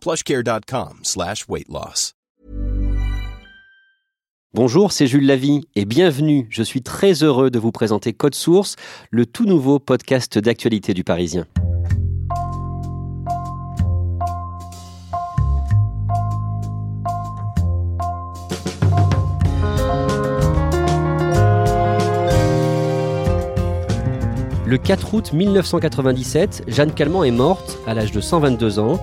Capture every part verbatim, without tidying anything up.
PlushCare.com slash weight loss. Bonjour, c'est Jules Lavie et bienvenue. Je suis très heureux de vous présenter Code Source, le tout nouveau podcast d'actualité du Parisien. Le quatre août mille neuf cent quatre-vingt-dix-sept, Jeanne Calment est morte à l'âge de cent vingt-deux ans.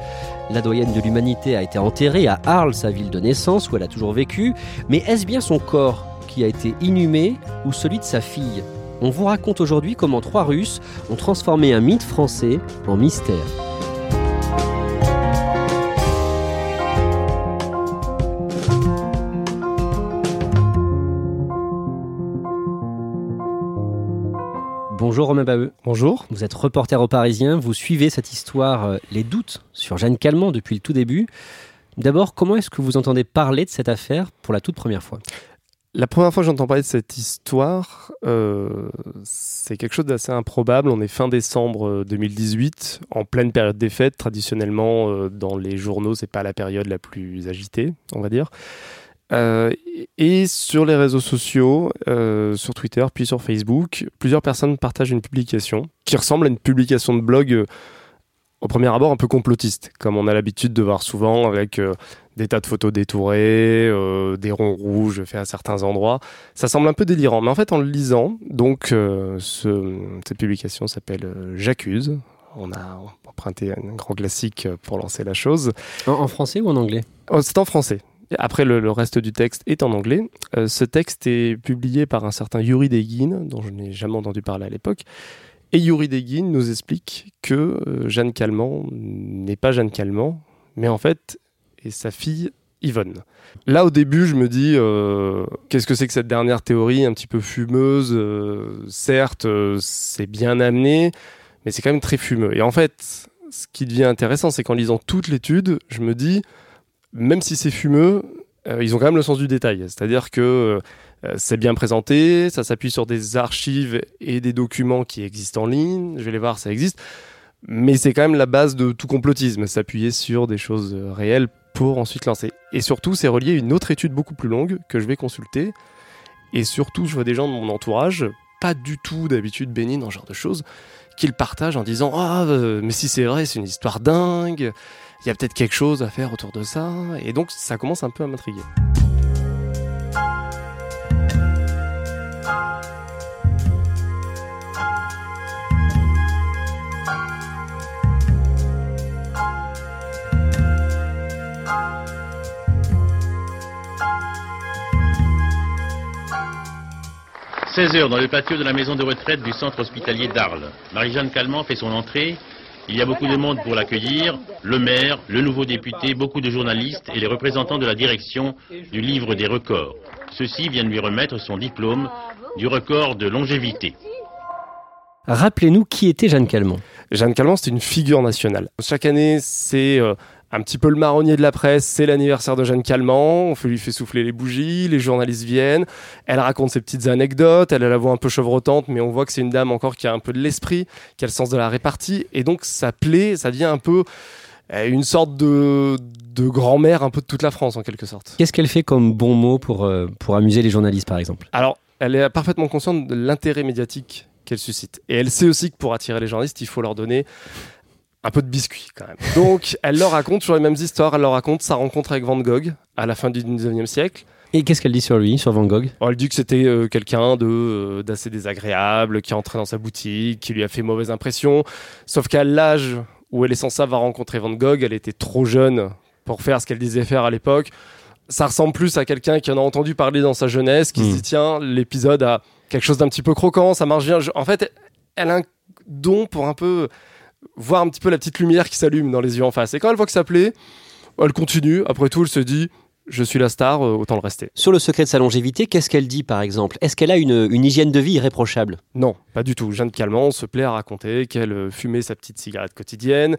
La doyenne de l'humanité a été enterrée à Arles, sa ville de naissance, où elle a toujours vécu. Mais est-ce bien son corps qui a été inhumé ou celui de sa fille ? On vous raconte aujourd'hui comment trois Russes ont transformé un mythe français en mystère. Bonjour Romain Baeux. Bonjour. Vous êtes reporter au Parisien, vous suivez cette histoire, euh, les doutes sur Jeanne Calment depuis le tout début. D'abord, comment est-ce que vous entendez parler de cette affaire pour la toute première fois ? La première fois que j'entends parler de cette histoire, euh, c'est quelque chose d'assez improbable. On est fin décembre deux mille dix-huit, en pleine période des fêtes. Traditionnellement, euh, dans les journaux, c'est pas la période la plus agitée, on va dire. Euh, et sur les réseaux sociaux, euh, sur Twitter puis sur Facebook, plusieurs personnes partagent une publication qui ressemble à une publication de blog euh, au premier abord un peu complotiste, comme on a l'habitude de voir souvent avec euh, des tas de photos détourées, euh, des ronds rouges faits à certains endroits. Ça semble un peu délirant, mais en fait en le lisant, donc euh, ce, cette publication s'appelle euh, « J'accuse ». On a emprunté un grand classique pour lancer la chose. En, en français ou en anglais ? Oh, c'est en français. Après, le, le reste du texte est en anglais. Euh, ce texte est publié par un certain Yuri Deguin, dont je n'ai jamais entendu parler à l'époque. Et Yuri Deguin nous explique que euh, Jeanne Calment n'est pas Jeanne Calment, mais en fait est sa fille Yvonne. Là, au début, je me dis euh, qu'est-ce que c'est que cette dernière théorie un petit peu fumeuse ? euh, Certes, euh, c'est bien amené, mais c'est quand même très fumeux. Et en fait, ce qui devient intéressant, c'est qu'en lisant toute l'étude, je me dis... Même si c'est fumeux, euh, ils ont quand même le sens du détail. C'est-à-dire que euh, c'est bien présenté, ça s'appuie sur des archives et des documents qui existent en ligne. Je vais les voir, ça existe. Mais c'est quand même la base de tout complotisme, s'appuyer sur des choses réelles pour ensuite lancer. Et surtout, c'est relié à une autre étude beaucoup plus longue que je vais consulter. Et surtout, je vois des gens de mon entourage, pas du tout d'habitude bénis dans ce genre de choses, qui le partagent en disant « Ah, oh, mais si c'est vrai, c'est une histoire dingue !» Il y a peut-être quelque chose à faire autour de ça, et donc ça commence un peu à m'intriguer. seize heures dans le patio de la maison de retraite du centre hospitalier d'Arles. Marie-Jeanne Calment fait son entrée. Il y a beaucoup de monde pour l'accueillir, le maire, le nouveau député, beaucoup de journalistes et les représentants de la direction du livre des records. Ceux-ci viennent lui remettre son diplôme du record de longévité. Rappelez-nous qui était Jeanne Calment. Jeanne Calment, c'est une figure nationale. Chaque année, c'est un petit peu le marronnier de la presse, c'est l'anniversaire de Jeanne Calment, on lui fait souffler les bougies, les journalistes viennent, elle raconte ses petites anecdotes, elle a la voix un peu chevrotante, mais on voit que c'est une dame encore qui a un peu de l'esprit, qui a le sens de la répartie, et donc ça plaît, ça devient un peu une sorte de, de grand-mère un peu de toute la France en quelque sorte. Qu'est-ce qu'elle fait comme bon mot pour, euh, pour amuser les journalistes par exemple ? Alors, elle est parfaitement consciente de l'intérêt médiatique qu'elle suscite, et elle sait aussi que pour attirer les journalistes, il faut leur donner... un peu de biscuit quand même. Donc, elle leur raconte toujours les mêmes histoires. Elle leur raconte sa rencontre avec Van Gogh à la fin du dix-neuvième siècle. Et qu'est-ce qu'elle dit sur lui, sur Van Gogh ? Elle dit que c'était euh, quelqu'un de, euh, d'assez désagréable, qui est entré dans sa boutique, qui lui a fait mauvaise impression. Sauf qu'à l'âge où elle est censée avoir rencontré Van Gogh, elle était trop jeune pour faire ce qu'elle disait faire à l'époque. Ça ressemble plus à quelqu'un qui en a entendu parler dans sa jeunesse, qui mmh. se dit, tiens, l'épisode a quelque chose d'un petit peu croquant, ça marche bien. En fait, elle a un don pour un peu... voir un petit peu la petite lumière qui s'allume dans les yeux en face. Et quand elle voit que ça plaît, elle continue. Après tout, elle se dit, je suis la star, autant le rester. Sur le secret de sa longévité, qu'est-ce qu'elle dit par exemple ? Est-ce qu'elle a une, une hygiène de vie irréprochable ? Non, pas du tout. Jeanne Calment se plaît à raconter qu'elle fumait sa petite cigarette quotidienne,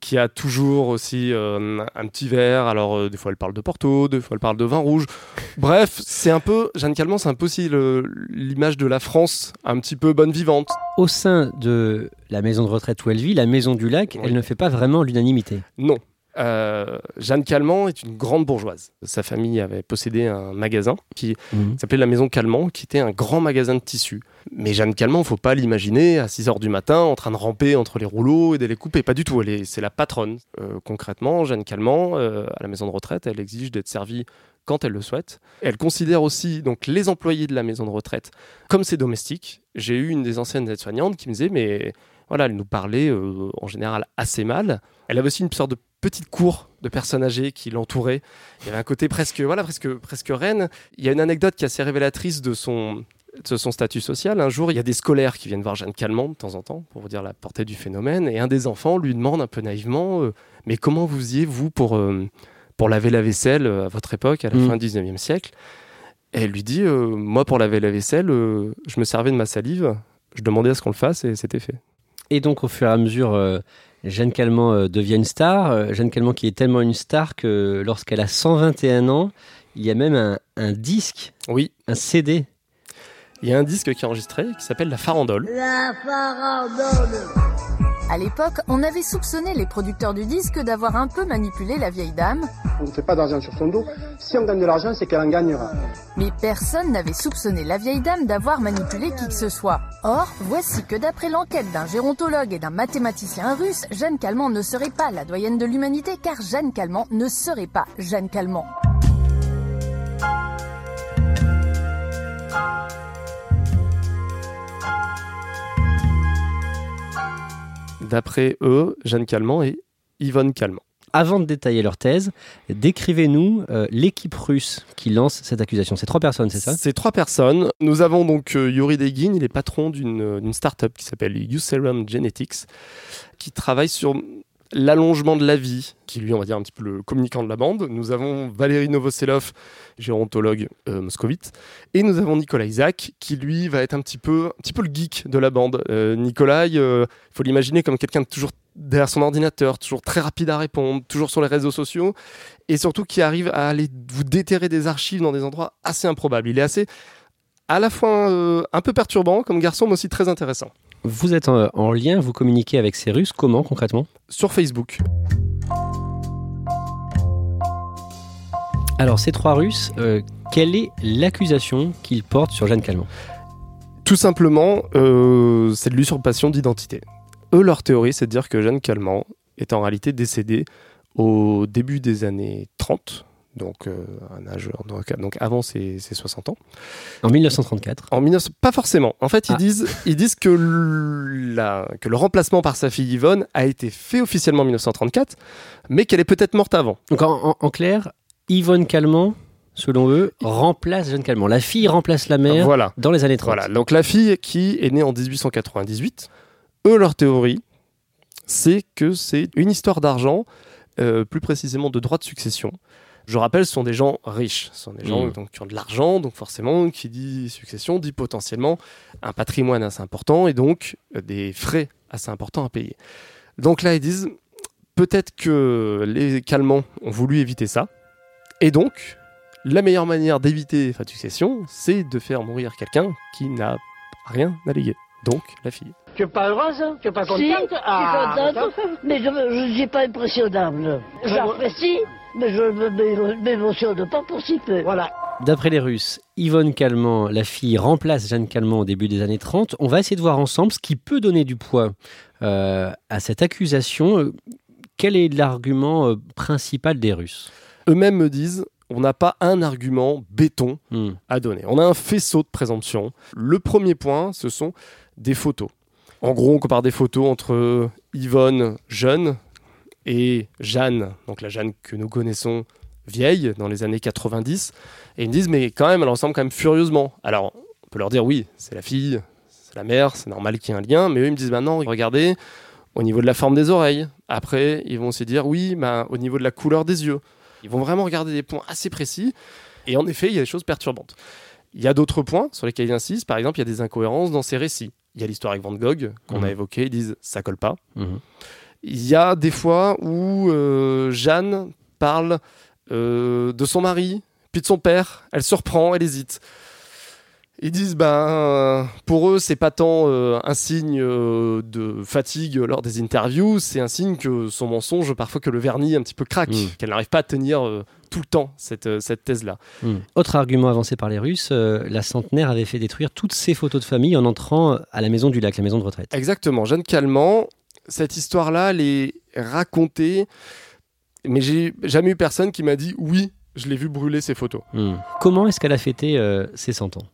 qui a toujours aussi euh, un petit verre. Alors, euh, des fois, elle parle de Porto, des fois, elle parle de vin rouge. Bref, c'est un peu, Jeanne Calment, c'est un peu aussi le, l'image de la France, un petit peu bonne vivante. Au sein de la maison de retraite où elle vit, la maison du lac, oui. Elle ne fait pas vraiment l'unanimité. Non. Euh, Jeanne Calment est une grande bourgeoise. Sa famille avait possédé un magasin qui mmh. s'appelait la maison Calment, qui était un grand magasin de tissus. Mais Jeanne Calment, il ne faut pas l'imaginer à six heures du matin en train de ramper entre les rouleaux et de les couper. Pas du tout, elle est, c'est la patronne. Euh, concrètement, Jeanne Calment, euh, à la maison de retraite, elle exige d'être servie quand elle le souhaite. Elle considère aussi donc, les employés de la maison de retraite comme ses domestiques. J'ai eu une des anciennes aides-soignantes qui me disait, mais voilà, elle nous parlait euh, en général assez mal. Elle avait aussi une sorte de petite cour de personnes âgées qui l'entouraient. Il y avait un côté presque, voilà, presque, presque reine. Il y a une anecdote qui est assez révélatrice de son, de son statut social. Un jour, il y a des scolaires qui viennent voir Jeanne Calment de temps en temps, pour vous dire la portée du phénomène, et un des enfants lui demande un peu naïvement euh, « Mais comment vous faisiez, vous, pour, euh, pour laver la vaisselle euh, à votre époque, à la mmh. fin du dix-neuvième siècle ?» Et elle lui dit euh, « Moi, pour laver la vaisselle, euh, je me servais de ma salive, je demandais à ce qu'on le fasse et c'était fait. » Et donc, au fur et à mesure... Euh Jeanne Calment devient une star. Jeanne Calment qui est tellement une star que lorsqu'elle a cent vingt et un ans, il y a même un, un disque, oui. un C D. Il y a un disque qui est enregistré qui s'appelle La Farandole. La Farandole. À l'époque, on avait soupçonné les producteurs du disque d'avoir un peu manipulé la vieille dame. On ne fait pas d'argent sur son dos. Si on gagne de l'argent, c'est qu'elle en gagnera. Mais personne n'avait soupçonné la vieille dame d'avoir manipulé qui que ce soit. Or, voici que d'après l'enquête d'un gérontologue et d'un mathématicien russe, Jeanne Calment ne serait pas la doyenne de l'humanité, car Jeanne Calment ne serait pas Jeanne Calment. D'après eux, Jeanne Calment et Yvonne Calment. Avant de détailler leur thèse, décrivez-nous euh, l'équipe russe qui lance cette accusation. C'est trois personnes, c'est ça ? C'est trois personnes. Nous avons donc euh, Yuri Deguin, il est patron d'une, d'une start-up qui s'appelle Userum Genetics, qui travaille sur l'allongement de la vie, qui lui, on va dire, un petit peu le communicant de la bande. Nous avons Valérie Novoselov, gérontologue euh, moscovite. Et nous avons Nikolai Zak, qui lui va être un petit peu, un petit peu le geek de la bande. Euh, Nikolai, il euh, faut l'imaginer comme quelqu'un de toujours derrière son ordinateur, toujours très rapide à répondre, toujours sur les réseaux sociaux, et surtout qui arrive à aller vous déterrer des archives dans des endroits assez improbables. Il est assez, à la fois euh, un peu perturbant comme garçon, mais aussi très intéressant. Vous êtes en, en lien, vous communiquez avec ces Russes, comment concrètement ? Sur Facebook. Alors ces trois Russes, euh, quelle est l'accusation qu'ils portent sur Jeanne Calment ? Tout simplement, euh, c'est de l'usurpation d'identité. Eux, leur théorie, c'est de dire que Jeanne Calment est en réalité décédée au début des années trente, donc euh, un âge donc, donc avant ses, ses soixante ans. En mille neuf cent trente-quatre. En dix-neuf pas forcément. En fait, ils ah. disent ils disent que la que le remplacement par sa fille Yvonne a été fait officiellement en mille neuf cent trente-quatre, mais qu'elle est peut-être morte avant. Donc en, en, en clair, Yvonne Calment, selon eux, remplace Jeanne Calment. La fille remplace la mère voilà. dans les années trente. Voilà. Donc la fille qui est née en dix-huit cent quatre-vingt-dix-huit, eux, leur théorie, c'est que c'est une histoire d'argent, euh, plus précisément de droits de succession. Je rappelle, ce sont des gens riches, ce sont des mmh. gens donc, qui ont de l'argent, donc forcément, qui dit succession, dit potentiellement un patrimoine assez important et donc euh, des frais assez importants à payer. Donc là, ils disent, peut-être que les Calmants ont voulu éviter ça, et donc, la meilleure manière d'éviter la succession, c'est de faire mourir quelqu'un qui n'a rien à léguer, donc la fille. Tu n'es pas heureuse, hein? Tu n'es pas contente? Si, ah, je suis contente, mais je ne suis pas impressionnable. J'apprécie, mais je ne m'émotionne pas pour si peu. Voilà. D'après les Russes, Yvonne Calment, la fille, remplace Jeanne Calment au début des années trente. On va essayer de voir ensemble ce qui peut donner du poids euh, à cette accusation. Quel est l'argument euh, principal des Russes? Eux-mêmes me disent... On n'a pas un argument béton mmh. à donner. On a un faisceau de présomptions. Le premier point, ce sont des photos. En gros, on compare des photos entre Yvonne jeune et Jeanne, donc la Jeanne que nous connaissons vieille, dans les années quatre-vingt-dix. Et ils me disent, mais quand même, elle ressemble quand même furieusement. Alors, on peut leur dire, oui, c'est la fille, c'est la mère, c'est normal qu'il y ait un lien. Mais eux, ils me disent, bah non, regardez, au niveau de la forme des oreilles. Après, ils vont se dire, oui, bah, au niveau de la couleur des yeux. Ils vont vraiment regarder des points assez précis. Et en effet, il y a des choses perturbantes. Il y a d'autres points sur lesquels ils insistent. Par exemple, il y a des incohérences dans ces récits. Il y a l'histoire avec Van Gogh qu'on mmh. a évoquée. Ils disent « ça colle pas mmh. ». Il y a des fois où euh, Jeanne parle euh, de son mari, puis de son père. Elle se reprend, elle hésite. Ils disent, ben, euh, pour eux, c'est pas tant euh, un signe euh, de fatigue lors des interviews, c'est un signe que son mensonge, parfois que le vernis un petit peu craque, mmh. qu'elle n'arrive pas à tenir euh, tout le temps cette, euh, cette thèse-là. Mmh. Autre argument avancé par les Russes, euh, la centenaire avait fait détruire toutes ses photos de famille en entrant à la maison du lac, la maison de retraite. Exactement, Jeanne Calment, cette histoire-là, elle est racontée, mais j'ai jamais eu personne qui m'a dit, oui, je l'ai vu brûler ses photos. Mmh. Comment est-ce qu'elle a fêté euh, ses cent ans ?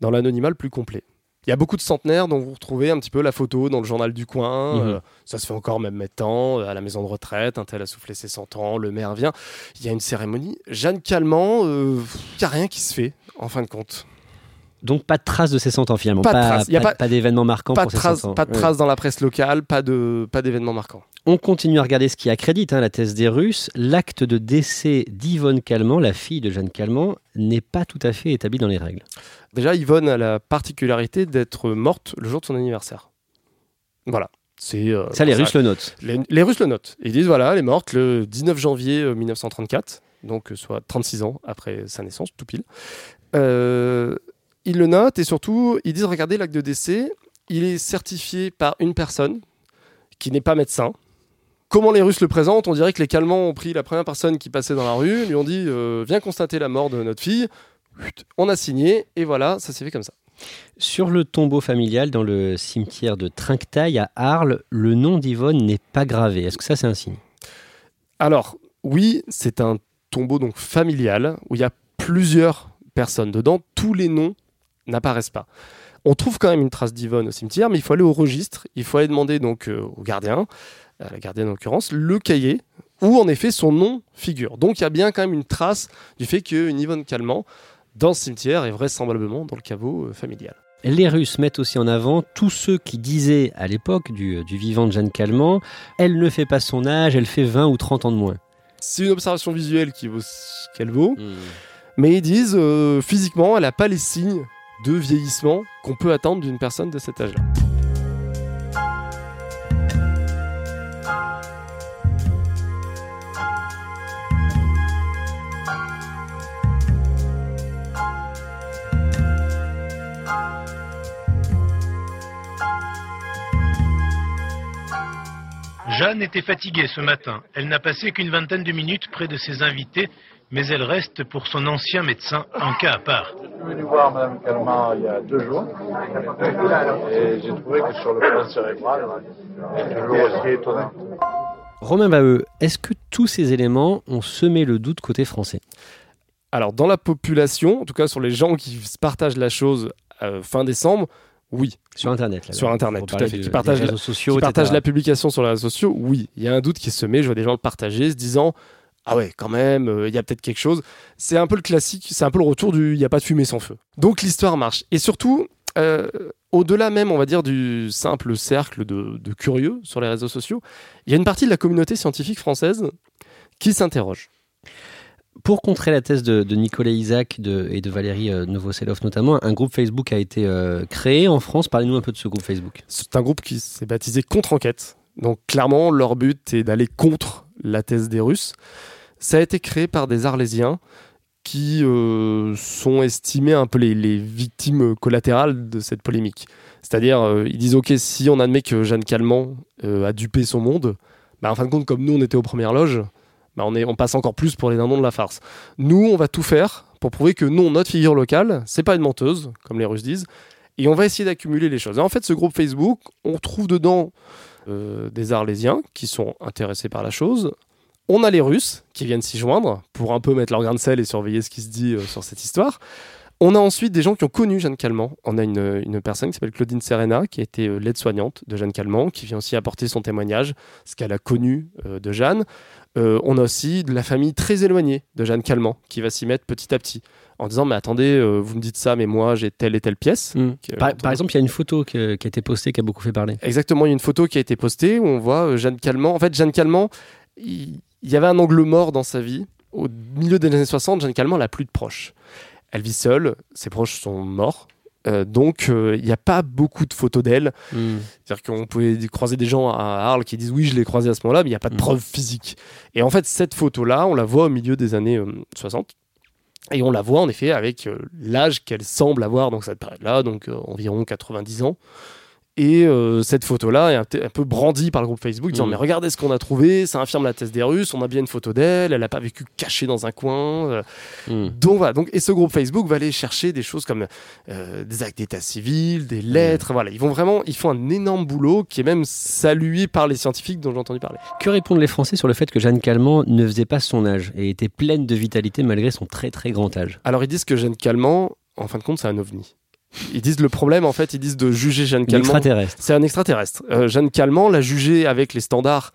Dans l'anonymat le plus complet. Il y a beaucoup de centenaires dont vous retrouvez un petit peu la photo dans le journal du coin. Mmh. Euh, ça se fait encore même maintenant, à la maison de retraite, un tel a soufflé ses cent ans, le maire vient. Il y a une cérémonie. Jeanne Calment, il euh, n'y a rien qui se fait, en fin de compte. Donc pas de traces de ses cent ans finalement, pas, pas, pas, pas, pas d'événements marquants pour ses cent ans. Pas de traces ouais. dans la presse locale, pas, de, pas d'événements marquants. On continue à regarder ce qui accrédite hein, la thèse des Russes. L'acte de décès d'Yvonne Calment, la fille de Jeanne Calment, n'est pas tout à fait établi dans les règles. Déjà, Yvonne a la particularité d'être morte le jour de son anniversaire. Voilà. C'est, euh, ça, les ça, Russes le notent. Les, les Russes le notent. Ils disent, voilà, elle est morte le dix-neuf janvier mille neuf cent trente-quatre, donc soit trente-six ans après sa naissance, tout pile. Euh... Ils le notent et surtout, ils disent, regardez, l'acte de décès, il est certifié par une personne qui n'est pas médecin. Comment les Russes le présentent ? On dirait que les Calmants ont pris la première personne qui passait dans la rue, lui ont dit euh, « Viens constater la mort de notre fille ». On a signé et voilà, ça s'est fait comme ça. Sur le tombeau familial, dans le cimetière de Trinquetaille, à Arles, le nom d'Yvonne n'est pas gravé. Est-ce que ça, c'est un signe ? Alors, oui, c'est un tombeau donc familial où il y a plusieurs personnes dedans, tous les noms n'apparaissent pas. On trouve quand même une trace d'Yvonne au cimetière, mais il faut aller au registre, il faut aller demander donc euh, au gardien, à la gardienne en l'occurrence, le cahier où en effet son nom figure. Donc il y a bien quand même une trace du fait qu'une Yvonne Calment dans ce cimetière et vraisemblablement dans le caveau euh, familial. Les Russes mettent aussi en avant tous ceux qui disaient à l'époque du, du vivant de Jeanne Calment, elle ne fait pas son âge, elle fait vingt ou trente ans de moins. C'est une observation visuelle qui vaut ce qu'elle vaut, mmh. mais ils disent euh, physiquement elle n'a pas les signes de vieillissement qu'on peut attendre d'une personne de cet âge-là. Jeanne était fatiguée ce matin. Elle n'a passé qu'une vingtaine de minutes près de ses invités, mais elle reste pour son ancien médecin un cas à part. Je suis venu voir Mme Calment il y a deux jours et j'ai trouvé que sur le plan cérébral, elle est toujours aussi étonnante. Romain Baeux, est-ce que tous ces éléments ont semé le doute côté français ? Alors dans la population, en tout cas sur les gens qui partagent la chose euh, fin décembre, oui. Sur Internet. Là, sur Internet, tout à fait. De, qui partagent, la, sociaux, qui partagent la publication sur les réseaux sociaux, oui. Il y a un doute qui est semé, je vois des gens le partager, se disant... Ah ouais, quand même, il euh, y a peut-être quelque chose. C'est un peu le classique, c'est un peu le retour du « il n'y a pas de fumée sans feu ». Donc l'histoire marche. Et surtout, euh, au-delà même, on va dire, du simple cercle de, de curieux sur les réseaux sociaux, il y a une partie de la communauté scientifique française qui s'interroge. Pour contrer la thèse de, de Nikolai Zak de, et de Valérie euh, Novoselov notamment, un groupe Facebook a été euh, créé en France. Parlez-nous un peu de ce groupe Facebook. C'est un groupe qui s'est baptisé Contre-Enquête. Donc clairement, leur but est d'aller contre la thèse des Russes. Ça a été créé par des Arlésiens qui euh, sont estimés un peu les, les victimes collatérales de cette polémique. C'est-à-dire, euh, ils disent, ok, si on admet que Jeanne Calment euh, a dupé son monde, bah, en fin de compte, comme nous, on était aux premières loges, bah, on, est, on passe encore plus pour les dindons de la farce. Nous, on va tout faire pour prouver que non, notre figure locale, c'est pas une menteuse, comme les Russes disent, et on va essayer d'accumuler les choses. Et en fait, ce groupe Facebook, on trouve dedans euh, des Arlésiens qui sont intéressés par la chose. On a les Russes qui viennent s'y joindre pour un peu mettre leur grain de sel et surveiller ce qui se dit euh, sur cette histoire. On a ensuite des gens qui ont connu Jeanne Calment. On a une, une personne qui s'appelle Claudine Serena, qui a été euh, l'aide-soignante de Jeanne Calment, qui vient aussi apporter son témoignage, ce qu'elle a connu euh, de Jeanne. Euh, on a aussi de la famille très éloignée de Jeanne Calment, qui va s'y mettre petit à petit, en disant « Mais attendez, euh, vous me dites ça, mais moi, j'ai telle et telle pièce. Mmh. » Par, par exemple, il y a une photo que, qui a été postée, qui a beaucoup fait parler. Exactement, il y a une photo qui a été postée où on voit euh, Jeanne Calment. En fait, Jeanne Calment, il... Il y avait un angle mort dans sa vie Au milieu des années soixante, Jeanne Calment n'a plus de proches. Elle vit seule, ses proches sont morts. Euh, donc, il euh, n'y a pas beaucoup de photos d'elle. Mmh. C'est-à-dire qu'on pouvait croiser des gens à Arles qui disent « oui, je l'ai croisée à ce moment-là », mais il n'y a pas de mmh. preuve physique. Et en fait, cette photo-là, on la voit au milieu des années euh, soixante. Et on la voit, en effet, avec euh, l'âge qu'elle semble avoir dans cette période-là, donc euh, environ quatre-vingt-dix ans. Et euh, cette photo-là est un, t- un peu brandie par le groupe Facebook, disant mmh. « mais regardez ce qu'on a trouvé, ça infirme la thèse des Russes, on a bien une photo d'elle, elle n'a pas vécu cachée dans un coin. Euh, » mmh. Donc voilà. Donc, et ce groupe Facebook va aller chercher des choses comme euh, des actes d'état civil, des lettres, mmh. voilà. Ils vont vraiment, ils font un énorme boulot qui est même salué par les scientifiques dont j'ai entendu parler. Que répondent les Français sur le fait que Jeanne Calment ne faisait pas son âge et était pleine de vitalité malgré son très très grand âge? Alors ils disent que Jeanne Calment, en fin de compte, c'est un ovni. Ils disent le problème, en fait, ils disent de juger Jeanne Calment. Extraterrestre. C'est un extraterrestre. Euh, Jeanne Calment l'a jugée avec les standards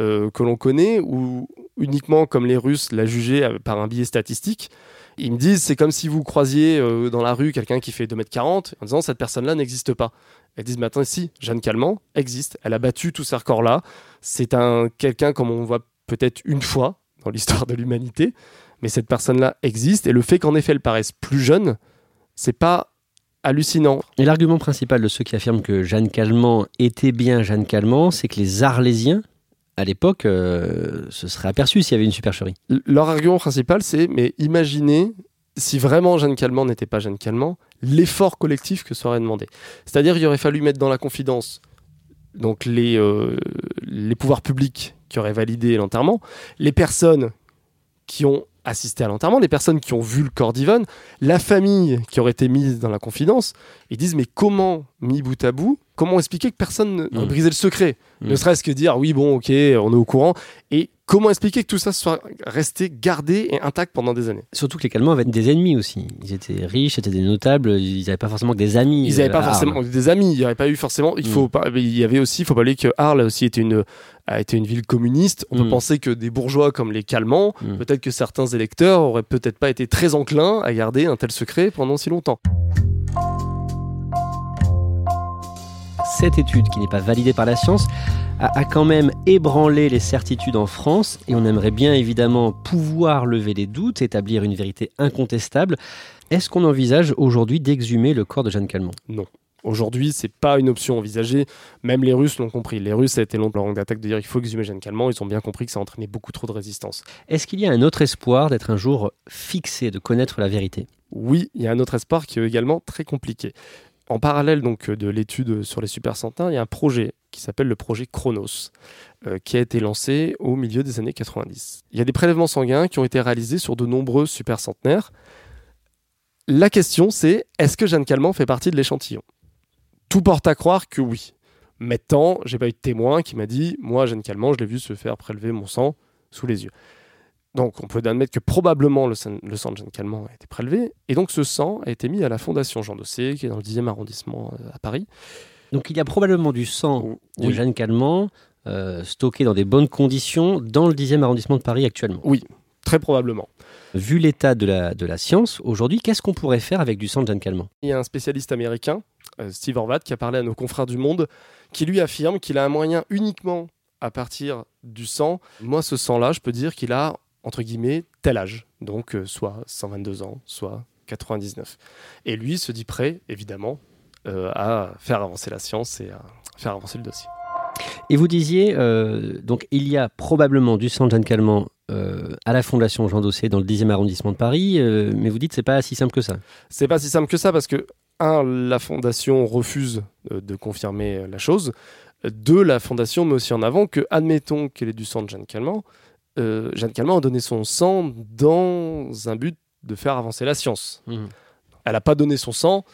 euh, que l'on connaît, ou uniquement comme les Russes l'a jugée euh, par un biais statistique. Ils me disent, c'est comme si vous croisiez euh, dans la rue quelqu'un qui fait deux mètres quarante, en disant cette personne-là n'existe pas. Ils disent, mais attends, si, Jeanne Calment existe. Elle a battu tous ces records-là. C'est un, quelqu'un comme on voit peut-être une fois dans l'histoire de l'humanité, mais cette personne-là existe. Et le fait qu'en effet elle paraisse plus jeune, c'est pas hallucinant. Et l'argument principal de ceux qui affirment que Jeanne Calment était bien Jeanne Calment, c'est que les Arlésiens, à l'époque, se euh, seraient aperçus s'il y avait une supercherie. L- leur argument principal, c'est, mais imaginez, si vraiment Jeanne Calment n'était pas Jeanne Calment, l'effort collectif que ça aurait demandé. C'est-à-dire, il aurait fallu mettre dans la confidence donc les, euh, les pouvoirs publics qui auraient validé l'enterrement, les personnes qui ont assisté à l'enterrement, les personnes qui ont vu le corps d'Yvonne, la famille qui aurait été mise dans la confidence, ils disent, mais comment, mis bout à bout, comment expliquer que personne ne mmh. brisait le secret, mmh. ne serait-ce que dire, oui, bon, ok, on est au courant, et comment expliquer que tout ça soit resté gardé et intact pendant des années? Surtout que les Calment avaient des ennemis aussi. Ils étaient riches, étaient des notables, ils n'avaient pas forcément que des amis. Ils n'avaient pas Arles. forcément des amis, il n'y avait pas eu forcément... Il, mmh. faut pas, il y avait aussi, il ne faut pas oublier que Arles aussi était une, a été une ville communiste. On mmh. peut penser que des bourgeois comme les Calment, mmh. peut-être que certains électeurs n'auraient peut-être pas été très enclins à garder un tel secret pendant si longtemps. Cette étude, qui n'est pas validée par la science, a, a quand même ébranlé les certitudes en France, et on aimerait bien évidemment pouvoir lever les doutes, établir une vérité incontestable. Est-ce qu'on envisage aujourd'hui d'exhumer le corps de Jeanne Calment ? Non. Aujourd'hui, c'est pas une option envisagée. Même les Russes l'ont compris. Les Russes, ça a été long de leur langue d'attaque de dire qu'il faut exhumer Jeanne Calment. Ils ont bien compris que ça entraînait beaucoup trop de résistance. Est-ce qu'il y a un autre espoir d'être un jour fixé, de connaître la vérité ? Oui, il y a un autre espoir qui est également très compliqué. En parallèle donc de l'étude sur les supercentains, il y a un projet qui s'appelle le projet Chronos, euh, qui a été lancé au milieu des années quatre-vingt-dix. Il y a des prélèvements sanguins qui ont été réalisés sur de nombreux supercentenaires. La question c'est, est-ce que Jeanne Calment fait partie de l'échantillon ? Tout porte à croire que oui. Maintenant, j'ai pas eu de témoin qui m'a dit « moi, Jeanne Calment, je l'ai vu se faire prélever mon sang sous les yeux ». Donc, on peut admettre que probablement le sang, le sang de Jeanne Calment a été prélevé. Et donc, ce sang a été mis à la fondation Jean Dossé, qui est dans le dixième arrondissement à Paris. Donc, il y a probablement du sang oui. de Jeanne Calment euh, stocké dans des bonnes conditions dans le dixième arrondissement de Paris actuellement. Oui, très probablement. Vu l'état de la, de la science, aujourd'hui, qu'est-ce qu'on pourrait faire avec du sang de Jeanne Calment ? Il y a un spécialiste américain, euh, Steve Orvat, qui a parlé à nos confrères du Monde, qui lui affirme qu'il a un moyen uniquement à partir du sang. Moi, ce sang-là, je peux dire qu'il a... entre guillemets, tel âge, donc euh, soit cent vingt-deux ans, soit quatre-vingt-dix-neuf. Et lui se dit prêt, évidemment, euh, à faire avancer la science et à faire avancer le dossier. Et vous disiez, euh, donc il y a probablement du sang de Jeanne Calment euh, à la Fondation Jean Dossé dans le dixième arrondissement de Paris, euh, mais vous dites que ce n'est pas si simple que ça. Ce n'est pas si simple que ça parce que, un, la Fondation refuse euh, de confirmer la chose. Deux, la Fondation met aussi en avant que, admettons qu'elle ait du sang de Jeanne Calment, Euh, Jeanne Calment a donné son sang dans un but de faire avancer la science. Mmh. Elle n'a pas donné son sang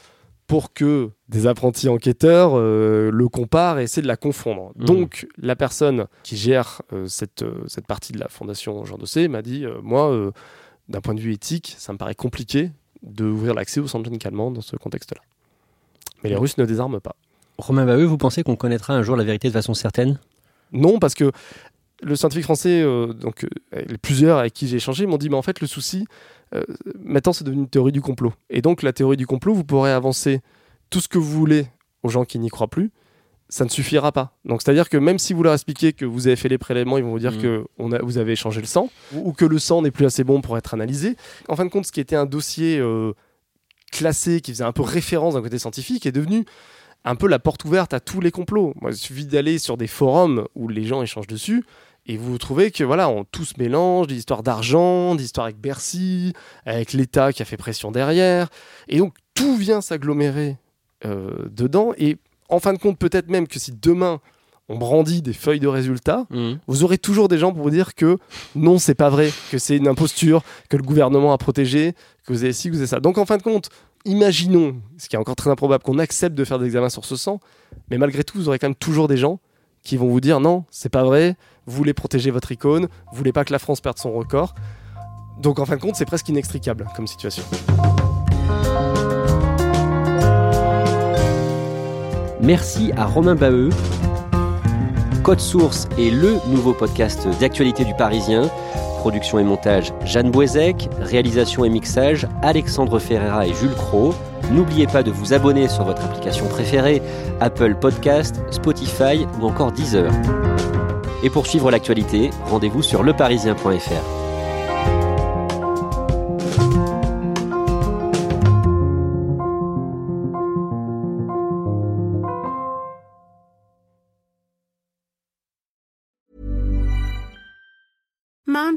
pour que des apprentis enquêteurs euh, le comparent et essaient de la confondre. Mmh. Donc, la personne qui gère euh, cette, euh, cette partie de la Fondation Jean Dossé m'a dit euh, « Moi, euh, d'un point de vue éthique, ça me paraît compliqué d'ouvrir l'accès au sang de Jeanne Calment dans ce contexte-là. » Mais les Russes ne désarment pas. Romain Baeux, vous pensez qu'on connaîtra un jour la vérité de façon certaine ? Non, parce que le scientifique français, euh, donc euh, plusieurs avec qui j'ai échangé, m'ont dit mais en fait le souci, euh, maintenant c'est devenu une théorie du complot. Et donc la théorie du complot, vous pourrez avancer tout ce que vous voulez aux gens qui n'y croient plus. ça ne suffira pas. Donc, c'est-à-dire que même si vous leur expliquez que vous avez fait les prélèvements, ils vont vous dire mmh. que on a, vous avez échangé le sang ou, ou que le sang n'est plus assez bon pour être analysé. En fin de compte, ce qui était un dossier euh, classé, qui faisait un peu référence d'un côté scientifique, est devenu un peu la porte ouverte à tous les complots. Moi, il suffit d'aller sur des forums où les gens échangent dessus et vous trouvez que voilà, on tout se mélange, des histoires d'argent, des histoires avec Bercy, avec l'État qui a fait pression derrière. Et donc, tout vient s'agglomérer euh, dedans. Et en fin de compte, peut-être même que si demain, on brandit des feuilles de résultats, mmh. vous aurez toujours des gens pour vous dire que non, c'est pas vrai, que c'est une imposture, que le gouvernement a protégé, que vous avez ci, que vous avez ça. Donc, en fin de compte, imaginons, ce qui est encore très improbable, qu'on accepte de faire des examens sur ce sang, mais malgré tout, vous aurez quand même toujours des gens qui vont vous dire non, c'est pas vrai, vous voulez protéger votre icône, vous voulez pas que la France perde son record. Donc en fin de compte, c'est presque inextricable comme situation. Merci à Romain Baeux. Code Source est le nouveau podcast d'actualité du Parisien. Production et montage, Jeanne Boisec. Réalisation et mixage, Alexandre Ferreira et Jules Cros. N'oubliez pas de vous abonner sur votre application préférée, Apple Podcast, Spotify ou encore Deezer. Et pour suivre l'actualité, rendez-vous sur leparisien point f r. Mom